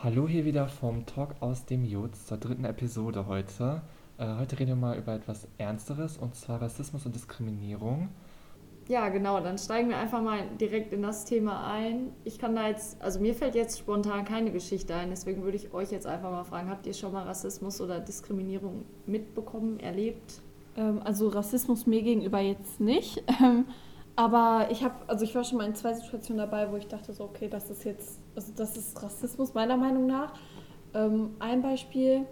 Hallo hier wieder vom Talk aus dem Jutz zur dritten Episode heute. Heute reden wir mal über etwas Ernsteres, und zwar Rassismus und Diskriminierung. Ja, genau, dann steigen wir einfach mal direkt in das Thema ein. Mir fällt jetzt spontan keine Geschichte ein, deswegen würde ich euch jetzt einfach mal fragen, habt ihr schon mal Rassismus oder Diskriminierung mitbekommen, erlebt? Also Rassismus mir gegenüber jetzt nicht, aber ich war schon mal in zwei Situationen dabei, wo ich dachte so, okay, das ist Rassismus meiner Meinung nach. Ein Beispiel,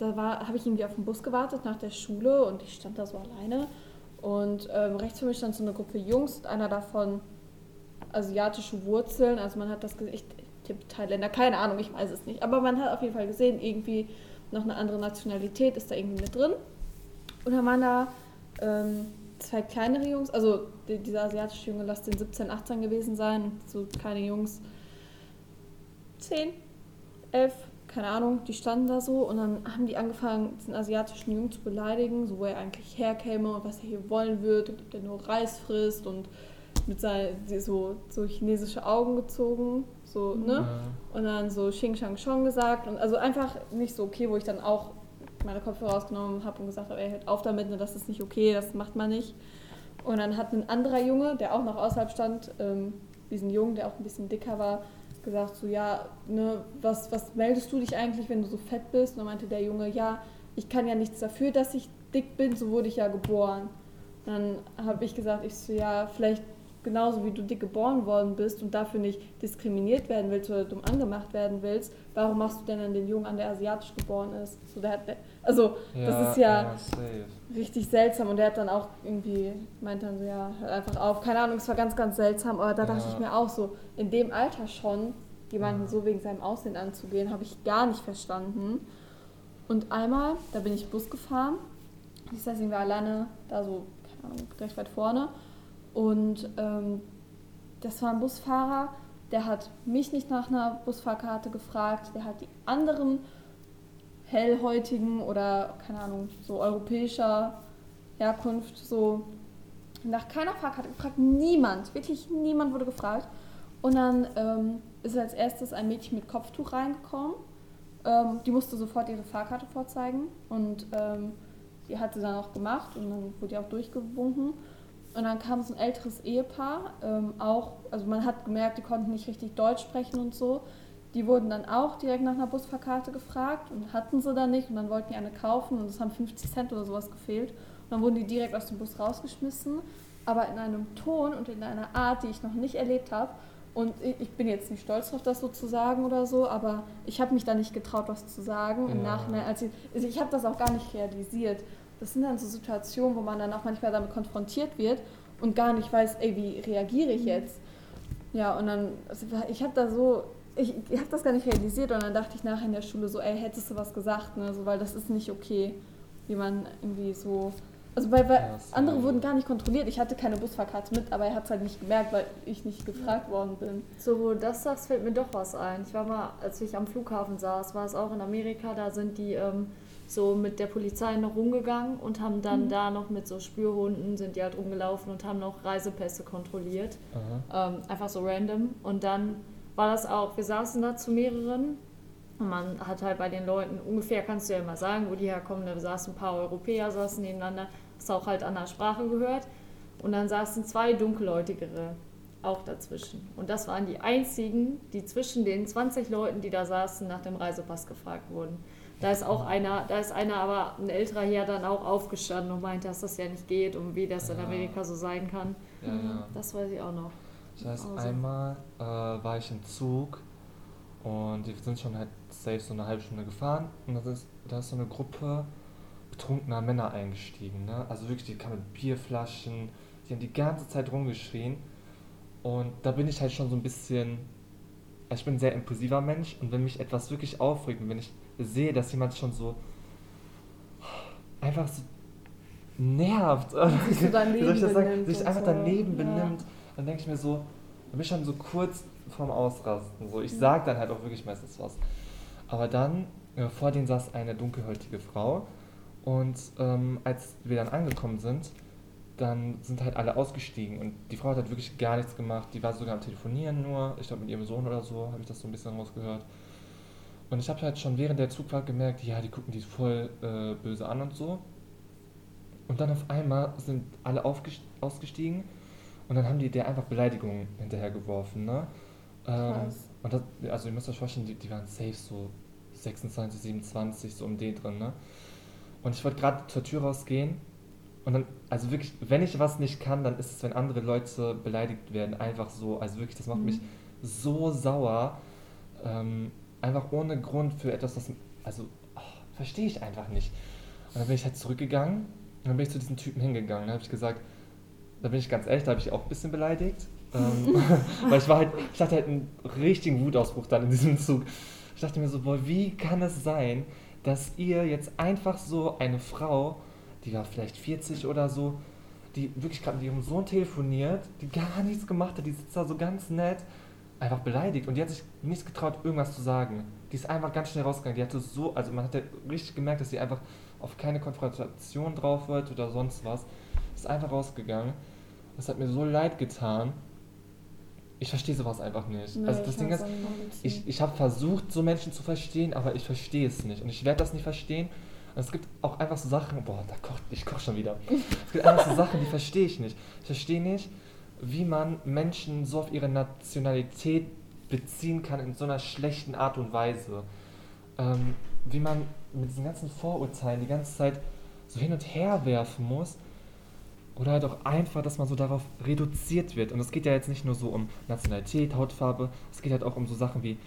habe ich irgendwie auf den Bus gewartet nach der Schule und ich stand da so alleine und rechts von mir stand so eine Gruppe Jungs und einer davon asiatische Wurzeln, also man hat das gesehen, ich tippe Thailänder, keine Ahnung, ich weiß es nicht, aber man hat auf jeden Fall gesehen, irgendwie noch eine andere Nationalität ist da irgendwie mit drin und dann waren da zwei kleinere Jungs, also dieser asiatische Junge, lass den 17, 18 gewesen sein, so kleine Jungs, 10, 11, keine Ahnung, die standen da so und dann haben die angefangen, diesen asiatischen Jungen zu beleidigen, so wo er eigentlich herkäme und was er hier wollen würde und ob der nur Reis frisst und mit seinen so chinesische Augen gezogen, so, ne? Ja. Und dann so Xing Shang Chong gesagt und also einfach nicht so okay, wo ich dann auch meine Kopfhörer rausgenommen habe und gesagt habe, ey, hört auf damit, ne, das ist nicht okay, das macht man nicht. Und dann hat ein anderer Junge, der auch noch außerhalb stand, diesen Jungen, der auch ein bisschen dicker war, gesagt so, ja, ne, was meldest du dich eigentlich, wenn du so fett bist? Und dann meinte der Junge, ja, ich kann ja nichts dafür, dass ich dick bin, so wurde ich ja geboren. Dann habe ich gesagt, vielleicht genauso wie du dick geboren worden bist und dafür nicht diskriminiert werden willst oder dumm angemacht werden willst, warum machst du denn an den Jungen an, der asiatisch geboren ist? So, das ist ja richtig seltsam und der hat dann auch irgendwie, meint dann so, ja, hört einfach auf, keine Ahnung, es war ganz, ganz seltsam, aber da dachte ich mir auch so, in dem Alter schon, jemanden so wegen seinem Aussehen anzugehen, habe ich gar nicht verstanden. Und einmal, da bin ich Bus gefahren, ich saß irgendwie alleine da so, keine Ahnung, recht weit vorne. Und das war ein Busfahrer, der hat mich nicht nach einer Busfahrkarte gefragt, der hat die anderen hellhäutigen oder, keine Ahnung, so europäischer Herkunft, so nach keiner Fahrkarte gefragt, niemand, wirklich niemand wurde gefragt. Und dann ist als erstes ein Mädchen mit Kopftuch reingekommen, die musste sofort ihre Fahrkarte vorzeigen und die hat sie dann auch gemacht und dann wurde die auch durchgewunken. Und dann kam so ein älteres Ehepaar, man hat gemerkt, die konnten nicht richtig Deutsch sprechen und so. Die wurden dann auch direkt nach einer Busfahrkarte gefragt und hatten sie dann nicht. Und dann wollten die eine kaufen und es haben 50 Cent oder sowas gefehlt. Und dann wurden die direkt aus dem Bus rausgeschmissen, aber in einem Ton und in einer Art, die ich noch nicht erlebt habe. Und ich bin jetzt nicht stolz drauf, das so zu sagen oder so, aber ich habe mich da nicht getraut, was zu sagen. Ja. Im Nachhinein, ich habe das auch gar nicht realisiert. Das sind dann so Situationen, wo man dann auch manchmal damit konfrontiert wird und gar nicht weiß, ey, wie reagiere ich jetzt? Ja, und dann, ich habe das gar nicht realisiert und dann dachte ich nachher in der Schule so, ey, hättest du was gesagt, ne? So, weil das ist nicht okay, wie man irgendwie so, andere wurden gar nicht kontrolliert, ich hatte keine Busfahrkarte mit, aber er hat es halt nicht gemerkt, weil ich nicht gefragt worden bin. So, wo du das sagst, fällt mir doch was ein. Ich war mal, als ich am Flughafen saß, war es auch in Amerika, da sind die, so mit der Polizei noch rumgegangen und haben dann da noch mit so Spürhunden sind die halt rumgelaufen und haben noch Reisepässe kontrolliert. Einfach so random. Und dann war das auch, wir saßen da zu mehreren und man hat halt bei den Leuten, ungefähr kannst du ja immer sagen, wo die herkommen, da saßen ein paar Europäer, saßen nebeneinander, hast auch halt an der Sprache gehört. Und dann saßen zwei dunkelhäutigere auch dazwischen. Und das waren die einzigen, die zwischen den 20 Leuten, die da saßen, nach dem Reisepass gefragt wurden. Da ist einer, aber ein älterer Herr dann auch aufgestanden und meinte, dass das ja nicht geht und wie das in Amerika so sein kann. Ja, ja. Das weiß ich auch noch. Ich weiß, einmal war ich im Zug und wir sind schon halt safe so eine halbe Stunde gefahren und da ist so eine Gruppe betrunkener Männer eingestiegen, ne? Also wirklich, die kamen mit Bierflaschen, die haben die ganze Zeit rumgeschrien und da bin ich halt schon so ein bisschen, ich bin ein sehr impulsiver Mensch und wenn mich etwas wirklich aufregt und wenn ich sehe, dass jemand schon so einfach so nervt, sich einfach daneben benimmt, dann denke ich mir so, dann bin ich schon so kurz vorm Ausrasten, so, ich sag dann halt auch wirklich meistens was. Aber dann, vor denen saß eine dunkelhäutige Frau und als wir dann angekommen sind, dann sind halt alle ausgestiegen und die Frau hat halt wirklich gar nichts gemacht, die war sogar am Telefonieren nur, ich glaube mit ihrem Sohn oder so, habe ich das so ein bisschen rausgehört. Und ich habe halt schon während der Zugfahrt gemerkt, ja, die gucken die voll böse an und so. Und dann auf einmal sind alle ausgestiegen und dann haben die der einfach Beleidigungen hinterhergeworfen, ne? Und das, also ihr müsst euch vorstellen, die waren safe so 26, 27, so um den drin, ne? Und ich wollte gerade zur Tür rausgehen und dann, also wirklich, wenn ich was nicht kann, dann ist es, wenn andere Leute beleidigt werden, einfach so, also wirklich, das macht mich so sauer, einfach ohne Grund für etwas, das, also, verstehe ich einfach nicht. Und dann bin ich halt zurückgegangen und dann bin ich zu diesem Typen hingegangen, dann habe ich gesagt, da bin ich ganz ehrlich, da habe ich auch ein bisschen beleidigt, weil ich hatte halt einen richtigen Wutausbruch dann in diesem Zug. Ich dachte mir so, boah, wie kann es sein, dass ihr jetzt einfach so eine Frau, die war vielleicht 40 oder so, die wirklich gerade mit ihrem Sohn telefoniert, die gar nichts gemacht hat, die sitzt da so ganz nett, einfach beleidigt und die hat sich nicht getraut, irgendwas zu sagen. Die ist einfach ganz schnell rausgegangen, die hatte so, also man hat ja richtig gemerkt, dass sie einfach auf keine Konfrontation drauf wollte oder sonst was, ist einfach rausgegangen. Das hat mir so leid getan. Ich verstehe sowas einfach nicht. Nee, also das Ding ist, ich habe versucht, so Menschen zu verstehen, aber ich verstehe es nicht. Und ich werde das nicht verstehen. Und es gibt auch einfach so Sachen, boah, ich koche schon wieder. Es gibt einfach so Sachen, die verstehe ich nicht. Ich verstehe nicht, wie man Menschen so auf ihre Nationalität beziehen kann in so einer schlechten Art und Weise. Wie man mit diesen ganzen Vorurteilen die ganze Zeit so hin und her werfen muss. Oder halt auch einfach, dass man so darauf reduziert wird. Und es geht ja jetzt nicht nur so um Nationalität, Hautfarbe, es geht halt auch um so Sachen wie,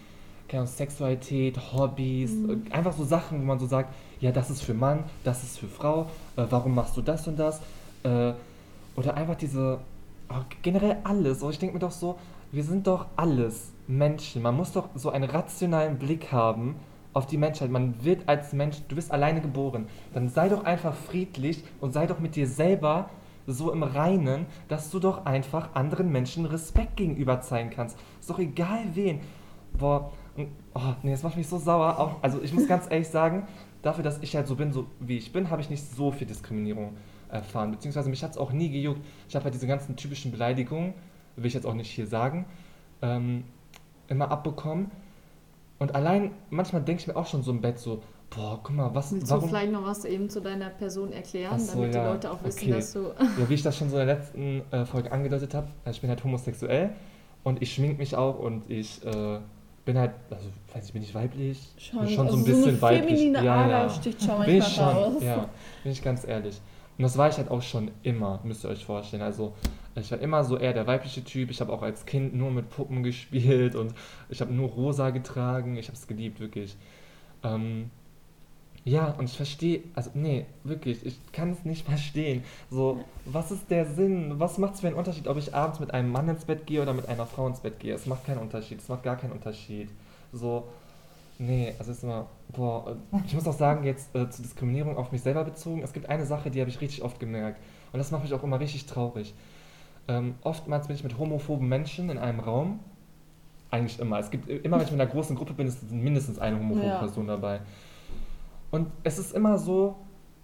keine Ahnung, Sexualität, Hobbys, einfach so Sachen, wo man so sagt, ja, das ist für Mann, das ist für Frau, warum machst du das und das? Oder einfach diese, generell alles. Und ich denke mir doch so, wir sind doch alles Menschen. Man muss doch so einen rationalen Blick haben auf die Menschheit. Man wird als Mensch, du bist alleine geboren. Dann sei doch einfach friedlich und sei doch mit dir selber so im Reinen, dass du doch einfach anderen Menschen Respekt gegenüber zeigen kannst. Ist doch egal wen. Boah, nee, das macht mich so sauer. Auch, also ich muss ganz ehrlich sagen, dafür, dass ich halt so bin, so wie ich bin, habe ich nicht so viel Diskriminierung erfahren. Beziehungsweise mich hat es auch nie gejuckt. Ich habe halt diese ganzen typischen Beleidigungen, will ich jetzt auch nicht hier sagen, immer abbekommen. Und allein, manchmal denke ich mir auch schon so im Bett so, boah, guck mal, was... Willst du vielleicht noch was eben zu deiner Person erklären, so, damit die Leute auch wissen, dass du... Ja, wie ich das schon so in der letzten Folge angedeutet habe, ich bin halt homosexuell und ich schminke mich auch und ich bin halt, also weiß ich, bin ich weiblich? Bin schon also so ein bisschen weiblich. So eine feminine Ader sticht schon manchmal raus. Ja, bin ich ganz ehrlich. Und das war ich halt auch schon immer, müsst ihr euch vorstellen. Also ich war immer so eher der weibliche Typ. Ich habe auch als Kind nur mit Puppen gespielt und ich habe nur rosa getragen. Ich habe es geliebt, wirklich. Ja, und ich verstehe, also nee, wirklich, ich kann es nicht verstehen. So, was ist der Sinn? Was macht es für einen Unterschied, ob ich abends mit einem Mann ins Bett gehe oder mit einer Frau ins Bett gehe? Es macht keinen Unterschied, es macht gar keinen Unterschied. So, nee, also ist immer, boah, ich muss auch sagen, jetzt zur Diskriminierung auf mich selber bezogen, es gibt eine Sache, die habe ich richtig oft gemerkt und das macht mich auch immer richtig traurig. Oftmals bin ich mit homophoben Menschen in einem Raum, eigentlich immer, es gibt immer, wenn ich mit einer großen Gruppe bin, ist mindestens eine homophobe Person dabei. Und es ist immer so,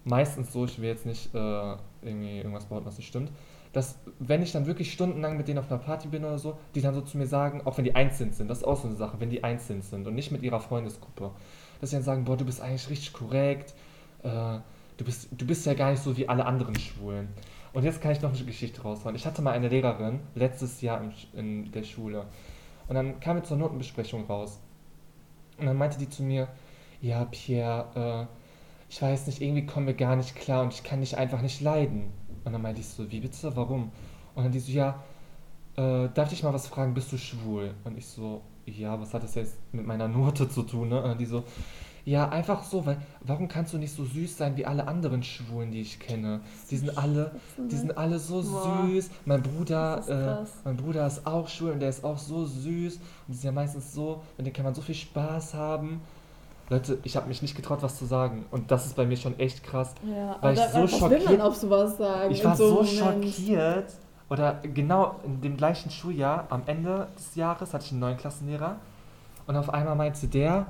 meistens so, ich will jetzt nicht irgendwie irgendwas behaupten, was nicht stimmt, dass wenn ich dann wirklich stundenlang mit denen auf einer Party bin oder so, die dann so zu mir sagen, auch wenn die einzeln sind, das ist auch so eine Sache, wenn die einzeln sind und nicht mit ihrer Freundesgruppe, dass sie dann sagen, boah, du bist eigentlich richtig korrekt, du bist ja gar nicht so wie alle anderen Schwulen. Und jetzt kann ich noch eine Geschichte raushauen. Ich hatte mal eine Lehrerin, letztes Jahr in der Schule, und dann kam wir zur Notenbesprechung raus. Und dann meinte die zu mir, ja, Pierre, ich weiß nicht, irgendwie kommen wir gar nicht klar und ich kann dich einfach nicht leiden. Und dann meinte ich so, wie bitte, warum? Und dann die so, ja, darf ich mal was fragen, bist du schwul? Und ich so, ja, was hat das jetzt mit meiner Note zu tun, ne? Und dann die so, ja, einfach so, weil, warum kannst du nicht so süß sein wie alle anderen Schwulen, die ich kenne? Die sind alle so süß. Mein Bruder ist auch schwul und der ist auch so süß. Und die sind ja meistens so, mit denen kann man so viel Spaß haben. Leute, ich habe mich nicht getraut, was zu sagen. Und das ist bei mir schon echt krass. Ja, weil ich so schockiert, will man auf sowas sagen? Ich war so schockiert. Oder genau in dem gleichen Schuljahr, am Ende des Jahres, hatte ich einen neuen Klassenlehrer. Und auf einmal meinte der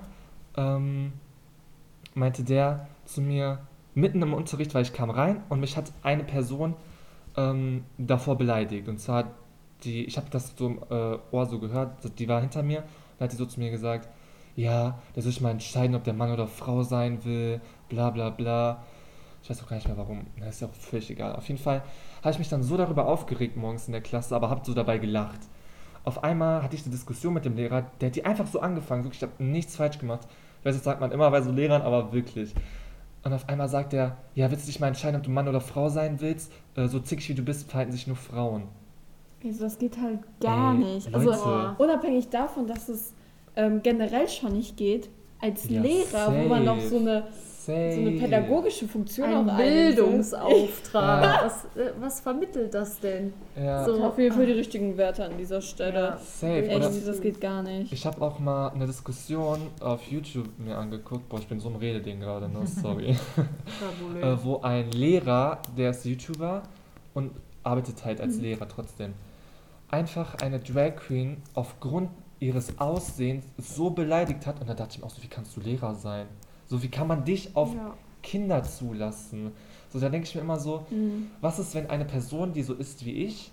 zu mir, mitten im Unterricht, weil ich kam rein und mich hat eine Person davor beleidigt. Und zwar, ich habe das so im Ohr so gehört, die war hinter mir und hat die so zu mir gesagt, ja, der soll sich mal entscheiden, ob der Mann oder Frau sein will, bla bla bla. Ich weiß auch gar nicht mehr warum, das ist ja auch völlig egal. Auf jeden Fall habe ich mich dann so darüber aufgeregt morgens in der Klasse, aber habe so dabei gelacht. Auf einmal hatte ich eine Diskussion mit dem Lehrer, der hat die einfach so angefangen, wirklich, ich habe nichts falsch gemacht. Ich weiß, das sagt man immer bei so Lehrern, aber wirklich. Und auf einmal sagt er, ja, willst du dich mal entscheiden, ob du Mann oder Frau sein willst? So zickig wie du bist, verhalten sich nur Frauen. Also das geht halt gar nicht. Leute. Also unabhängig davon, dass es generell schon nicht geht, als ja, Lehrer, safe, wo man noch so eine pädagogische Funktion auch Bildungsauftrag. Ja. Was vermittelt das denn? Ja. So auf jeden Fall die richtigen Werte an dieser Stelle. Ja. Safe. Echt, das geht gar nicht. Ich habe auch mal eine Diskussion auf YouTube mir angeguckt. Boah, ich bin so im Rededing gerade, ne? Sorry. Wo ein Lehrer, der ist YouTuber und arbeitet halt als Lehrer trotzdem, einfach eine Drag Queen aufgrund ihres Aussehens so beleidigt hat. Und da dachte ich mir auch so, wie kannst du Lehrer sein? So, wie kann man dich auf Kinder zulassen? So, da denke ich mir immer so, was ist, wenn eine Person, die so ist wie ich,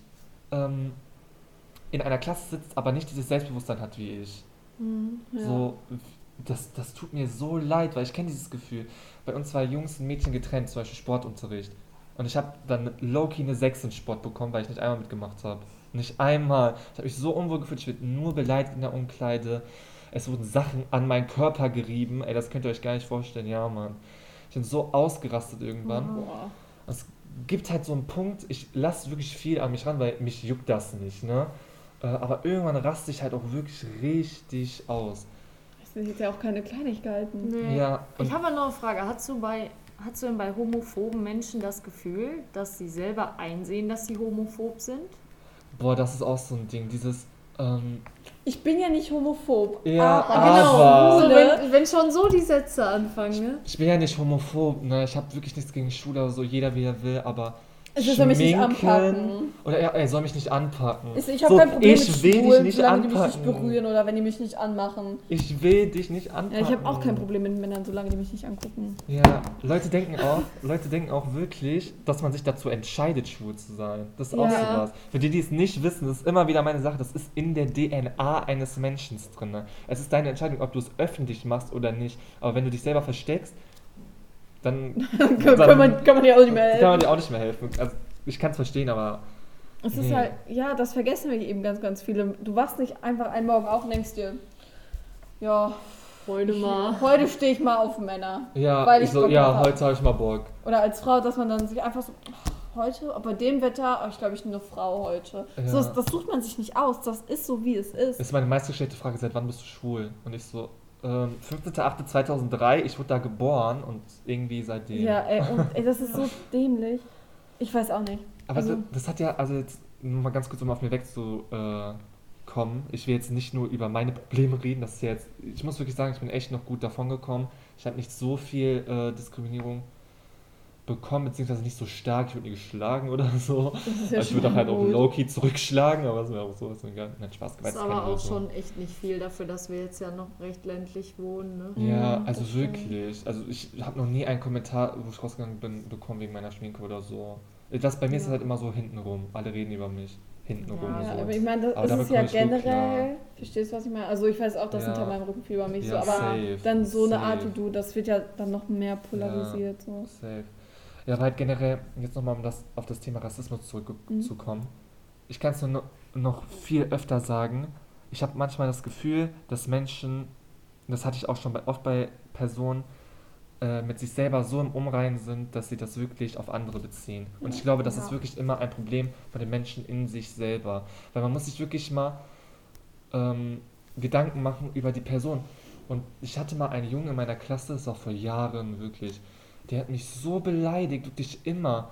in einer Klasse sitzt, aber nicht dieses Selbstbewusstsein hat wie ich? Ja. So, das tut mir so leid, weil ich kenne dieses Gefühl. Bei uns war Jungs und Mädchen getrennt, zum Beispiel Sportunterricht. Und ich habe dann low-key eine 6 in Sport bekommen, weil ich nicht einmal mitgemacht habe. Nicht einmal. Ich habe mich so unwohl gefühlt, ich werde nur beleidigt in der Umkleide. Es wurden Sachen an meinen Körper gerieben. Ey, das könnt ihr euch gar nicht vorstellen. Ja, Mann. Ich bin so ausgerastet irgendwann. Boah. Es gibt halt so einen Punkt, ich lasse wirklich viel an mich ran, weil mich juckt das nicht, ne? Aber irgendwann raste ich halt auch wirklich richtig aus. Das sind jetzt ja auch keine Kleinigkeiten. Nee. Ja, ich habe noch eine Frage. Hast du denn bei homophoben Menschen das Gefühl, dass sie selber einsehen, dass sie homophob sind? Boah, das ist auch so ein Ding. Dieses... ich bin ja nicht homophob. Ja, aber genau. So, wenn schon so die Sätze anfangen, ne? Ich bin ja nicht homophob, ne? Ich habe wirklich nichts gegen Schwule oder so, jeder wie er will, aber ich soll mich nicht anpacken. Oder er soll mich nicht anpacken. Ich habe so, kein Problem mit Schwulen, solange die mich nicht berühren oder wenn die mich nicht anmachen. Ich will dich nicht anpacken. Ja, ich habe auch kein Problem mit Männern, solange die mich nicht angucken. Ja, Leute denken auch wirklich, dass man sich dazu entscheidet, schwul zu sein. Das ist auch sowas. Für die, die es nicht wissen, das ist immer wieder meine Sache, das ist in der DNA eines Menschen drin. Es ist deine Entscheidung, ob du es öffentlich machst oder nicht. Aber wenn du dich selber versteckst, dann kann man dir auch nicht mehr helfen. Kann man dir auch nicht mehr helfen. Also, ich kann es verstehen, aber... Es ist halt, ja, das vergessen wir eben ganz, ganz viele. Du wachst nicht einfach einen Morgen auf und denkst dir, ja, heute stehe ich mal auf Männer. Ja, weil ich so, ja, heute habe ich mal Bock. Oder als Frau, dass man dann sich einfach so, heute, bei dem Wetter, ich glaube, ich bin eine Frau heute. Ja. So, das sucht man sich nicht aus, das ist so, wie es ist. Das ist meine meistgestellte Frage, seit wann bist du schwul? Und ich so... 15.08.2003, ich wurde da geboren und irgendwie seitdem. Ja, das ist so dämlich. Ich weiß auch nicht. Aber also, das hat ja, also jetzt nur mal ganz kurz, um auf mir wegzukommen. Ich will jetzt nicht nur über meine Probleme reden, das ist ja jetzt, ich muss wirklich sagen, ich bin echt noch gut davon gekommen. Ich habe nicht so viel Diskriminierung bekommen, beziehungsweise nicht so stark, ich wurde nie geschlagen oder so. Ja, ich würde auch halt auf Low-Key zurückschlagen, aber es wäre auch so, nein, Spaß gemacht. Das ist aber auch schon echt nicht viel dafür, dass wir jetzt ja noch recht ländlich wohnen, ne? Ja, also wirklich. Also ich habe noch nie einen Kommentar, wo ich rausgegangen bin, bekommen wegen meiner Schminke oder so. Das bei mir ist es halt immer so hintenrum. Alle reden über mich. Hintenrum. Ja, so. Aber ich meine, das ist ja generell, verstehst du, was ich meine? Also ich weiß auch, dass hinter meinem Rücken viel über mich so, aber safe, dann so safe. Eine Art wie du, das wird ja dann noch mehr polarisiert. Ja, so. Safe. Ja, aber halt generell, jetzt nochmal, um auf das Thema Rassismus zurückzukommen, ich kann es nur noch viel öfter sagen, ich habe manchmal das Gefühl, dass Menschen, das hatte ich auch schon oft bei Personen, mit sich selber so im Unreinen sind, dass sie das wirklich auf andere beziehen. Und ich glaube, das ist wirklich immer ein Problem von den Menschen in sich selber. Weil man muss sich wirklich mal Gedanken machen über die Person. Und ich hatte mal einen Jungen in meiner Klasse, das war vor Jahren wirklich, der hat mich so beleidigt, wirklich immer.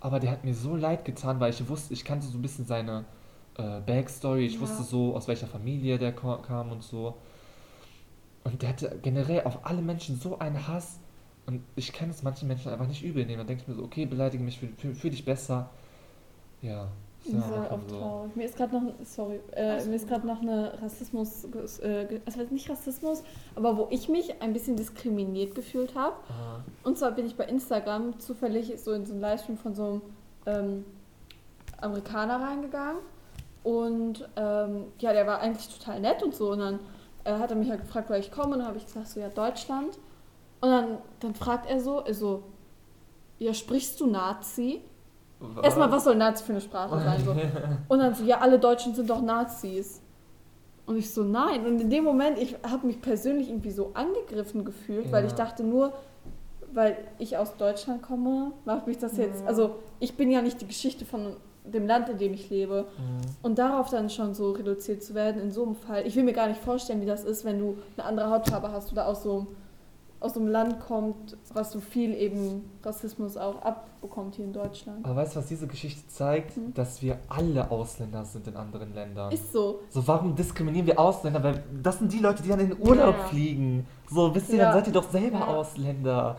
Aber der hat mir so leid getan, weil ich wusste, ich kannte so ein bisschen seine Backstory. Ich wusste so, aus welcher Familie der kam und so. Und der hatte generell auf alle Menschen so einen Hass. Und ich kann es manchen Menschen einfach nicht übel nehmen. Dann denke ich mir so, okay, beleidige mich, fühl dich besser. Ja. Das ist ja oft so traurig. Mir ist gerade noch, eine Rassismus, also nicht Rassismus, aber wo ich mich ein bisschen diskriminiert gefühlt habe. Und zwar bin ich bei Instagram zufällig so in so einen Livestream von so einem Amerikaner reingegangen und der war eigentlich total nett und so. Und dann hat er mich halt gefragt, woher ich komme, und dann habe ich gesagt, so, ja, Deutschland. Und dann fragt er so, ja, sprichst du Nazi? Was? Erstmal, was soll Nazi für eine Sprache sein? So. Und dann so, ja, alle Deutschen sind doch Nazis. Und ich so, nein. Und in dem Moment, ich habe mich persönlich irgendwie so angegriffen gefühlt, ja. Weil ich dachte nur, weil ich aus Deutschland komme, macht mich das jetzt, also ich bin ja nicht die Geschichte von dem Land, in dem ich lebe. Ja. Und darauf dann schon so reduziert zu werden, in so einem Fall, ich will mir gar nicht vorstellen, wie das ist, wenn du eine andere Hautfarbe hast oder aus so einem Land kommt, was so viel eben Rassismus auch abbekommt hier in Deutschland. Aber weißt du, was diese Geschichte zeigt? Dass wir alle Ausländer sind in anderen Ländern. Ist so. So, warum diskriminieren wir Ausländer? Weil das sind die Leute, die dann in den Urlaub fliegen. So, wisst ihr, dann seid ihr doch selber Ausländer.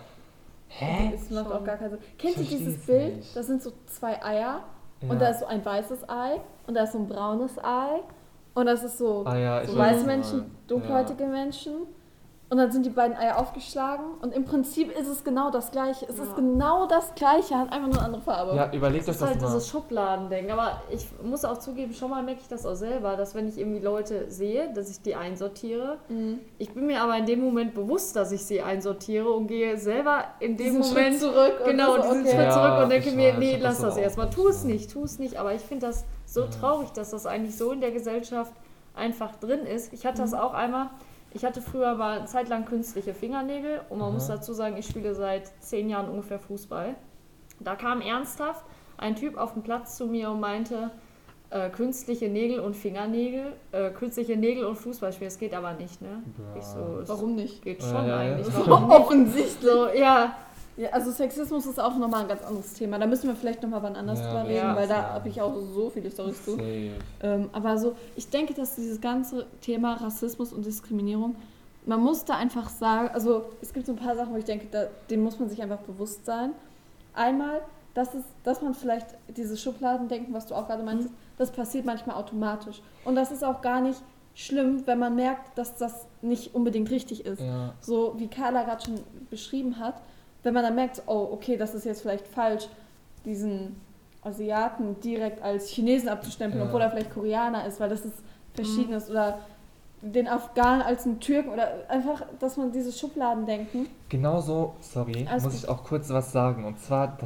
Hä? Das macht auch gar keinen Sinn. Kennt ihr dieses Bild? Nicht. Das sind so zwei Eier und da ist so ein weißes Ei und da ist so ein braunes Ei und das ist so, so weiße Menschen, dunkelhäutige Menschen. Und dann sind die beiden Eier aufgeschlagen und im Prinzip ist es genau das Gleiche. Es ist genau das Gleiche, hat einfach nur eine andere Farbe. Ja, überlegt euch das mal. Das ist halt dieses Schubladendenken. Aber ich muss auch zugeben, schon mal merke ich das auch selber, dass wenn ich irgendwie Leute sehe, dass ich die einsortiere. Mhm. Ich bin mir aber in dem Moment bewusst, dass ich sie einsortiere und gehe selber in dem Moment zurück. Genau, und diesen Schritt zurück und denke mir, nee, lass das erstmal. Tu es nicht. Aber ich finde das so traurig, dass das eigentlich so in der Gesellschaft einfach drin ist. Ich hatte das auch einmal... Ich hatte früher mal eine Zeit lang künstliche Fingernägel und man muss dazu sagen, ich spiele seit 10 Jahren ungefähr Fußball. Da kam ernsthaft ein Typ auf den Platz zu mir und meinte, künstliche Nägel und Fingernägel, künstliche Nägel und Fußballspiel, das geht aber nicht, ne? Ja. Ich so, warum nicht? Geht schon eigentlich. Offensichtlich. So, ja, also Sexismus ist auch nochmal ein ganz anderes Thema. Da müssen wir vielleicht nochmal wann anders drüber reden, weil da habe ich auch so viele Storys zu. Aber so, ich denke, dass dieses ganze Thema Rassismus und Diskriminierung, man muss da einfach sagen, also es gibt so ein paar Sachen, wo ich denke, denen muss man sich einfach bewusst sein. Einmal, dass man vielleicht dieses Schubladendenken, was du auch gerade meinst, das passiert manchmal automatisch. Und das ist auch gar nicht schlimm, wenn man merkt, dass das nicht unbedingt richtig ist. Ja. So wie Carla gerade schon beschrieben hat, wenn man dann merkt, oh, okay, das ist jetzt vielleicht falsch, diesen Asiaten direkt als Chinesen abzustempeln, obwohl er vielleicht Koreaner ist, weil das ist verschiedenes, oder den Afghanen als einen Türken, oder einfach, dass man dieses Schubladendenken... Genauso, muss ich auch kurz was sagen, und zwar,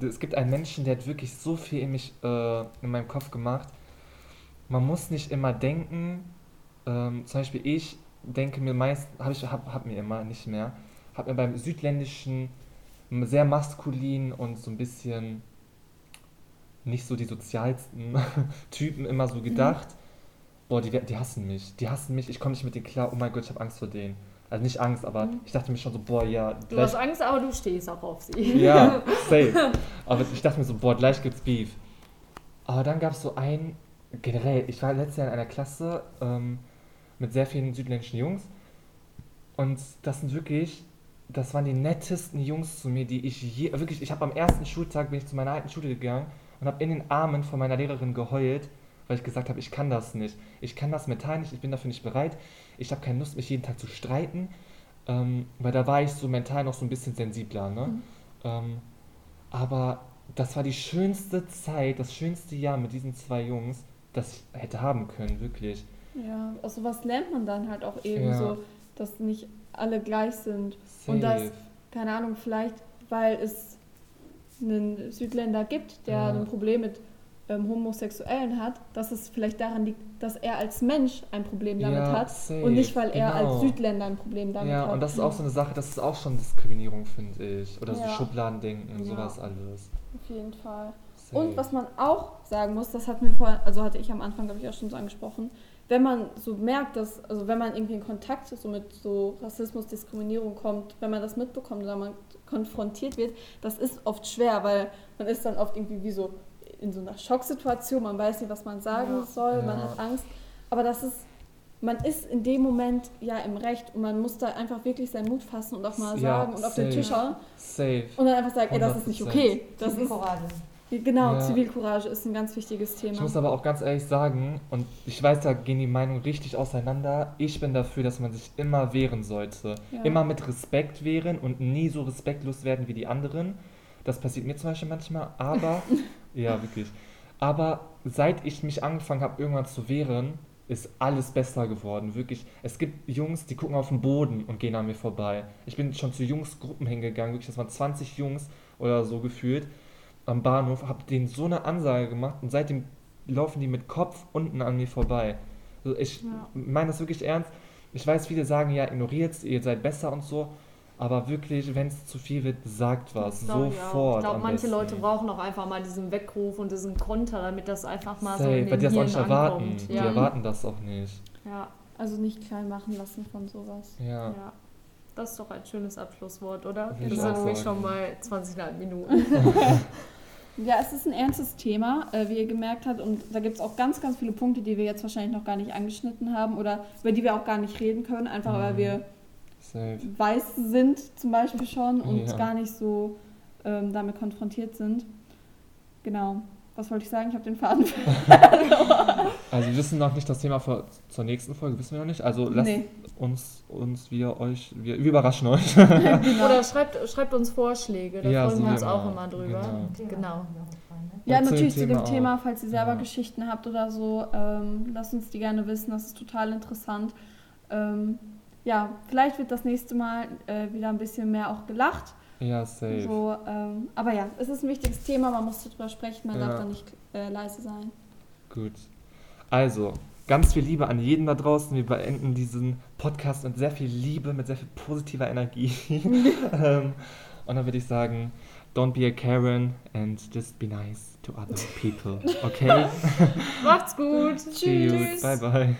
es gibt einen Menschen, der hat wirklich so viel in meinem Kopf gemacht, man muss nicht immer denken, zum Beispiel ich denke mir meist, habe mir beim Südländischen sehr maskulin und so ein bisschen nicht so die sozialsten Typen immer so gedacht, boah, die hassen mich, ich komme nicht mit denen klar, oh mein Gott, ich habe Angst vor denen. Also nicht Angst, aber ich dachte mir schon so, boah, ja. Du hast Angst, aber du stehst auch auf sie. Ja, safe. Aber ich dachte mir so, boah, gleich gibt's Beef. Aber dann gab es so generell, ich war letztes Jahr in einer Klasse mit sehr vielen südländischen Jungs und das waren die nettesten Jungs zu mir, die ich wirklich, ich habe am ersten Schultag, bin ich zu meiner alten Schule gegangen und habe in den Armen von meiner Lehrerin geheult, weil ich gesagt habe, ich kann das nicht. Ich kann das mental nicht, ich bin dafür nicht bereit. Ich habe keine Lust, mich jeden Tag zu streiten, weil da war ich so mental noch so ein bisschen sensibler, ne? Aber das war die schönste Zeit, das schönste Jahr mit diesen zwei Jungs, das ich hätte haben können, wirklich. Ja, also was lernt man dann halt auch eben so, dass nicht alle gleich sind. Safe. Und das, keine Ahnung, vielleicht, weil es einen Südländer gibt, der ein Problem mit Homosexuellen hat, dass es vielleicht daran liegt, dass er als Mensch ein Problem damit hat und nicht, weil er als Südländer ein Problem damit hat. Ja, und das ist auch so eine Sache, das ist auch schon Diskriminierung, finde ich. Oder so Schubladendenken und sowas alles. Auf jeden Fall. Safe. Und was man auch sagen muss, das hat mir hatte ich am Anfang, glaube ich, auch schon so angesprochen, wenn man so merkt, wenn man irgendwie in Kontakt so mit so Rassismus, Diskriminierung kommt, wenn man das mitbekommt oder man konfrontiert wird, das ist oft schwer, weil man ist dann oft irgendwie wie so in so einer Schocksituation, man weiß nicht, was man sagen soll, man hat Angst, aber man ist in dem Moment im Recht und man muss da einfach wirklich seinen Mut fassen und auch mal sagen und auf den Tisch hauen und dann einfach sagen, das ist nicht okay. Das ist Koran. Genau, Zivilcourage ist ein ganz wichtiges Thema. Ich muss aber auch ganz ehrlich sagen, und ich weiß, da gehen die Meinungen richtig auseinander, ich bin dafür, dass man sich immer wehren sollte. Ja. Immer mit Respekt wehren und nie so respektlos werden wie die anderen. Das passiert mir zum Beispiel manchmal, aber seid ich mich angefangen habe, irgendwann zu wehren, ist alles besser geworden, wirklich. Es gibt Jungs, die gucken auf den Boden und gehen an mir vorbei. Ich bin schon zu Jungsgruppen hingegangen, wirklich, das waren 20 Jungs oder so gefühlt am Bahnhof, hab denen so eine Ansage gemacht und seitdem laufen die mit Kopf unten an mir vorbei. Also ich meine das wirklich ernst. Ich weiß, viele sagen, ja, ignoriert's, ihr seid besser und so, aber wirklich, wenn es zu viel wird, sagt was, sofort. Ich glaube, manche Leute brauchen auch einfach mal diesen Weckruf und diesen Konter, damit das einfach mal so in den Hirn ankommt. Erwarten. Ja. Die erwarten das auch nicht. Ja, also nicht klein machen lassen von sowas. Ja. Ja. Das ist doch ein schönes Abschlusswort, oder? Wir sind nämlich schon bei 20,5 Minuten. Ja, es ist ein ernstes Thema, wie ihr gemerkt habt, und da gibt es auch ganz, ganz viele Punkte, die wir jetzt wahrscheinlich noch gar nicht angeschnitten haben oder über die wir auch gar nicht reden können, einfach weil wir weiß sind zum Beispiel schon und gar nicht so damit konfrontiert sind. Genau. Was wollte ich sagen? Ich habe den Faden verloren. Also wir wissen noch nicht das Thema zur nächsten Folge, wissen wir noch nicht. Also lasst uns, wir überraschen euch. Genau. Oder schreibt uns Vorschläge, da freuen wir uns auch immer drüber. Genau. Ja, natürlich zu dem Thema, falls ihr selber Geschichten habt oder so, lasst uns die gerne wissen, das ist total interessant. Ja, vielleicht wird das nächste Mal wieder ein bisschen mehr auch gelacht. Ja, safe. So, aber ja, es ist ein wichtiges Thema, man muss darüber sprechen, man darf da nicht leise sein. Gut. Also, ganz viel Liebe an jeden da draußen. Wir beenden diesen Podcast mit sehr viel Liebe, mit sehr viel positiver Energie. Und dann würde ich sagen, don't be a Karen and just be nice to other people. Okay? Macht's gut. Tschüss. Bye, bye.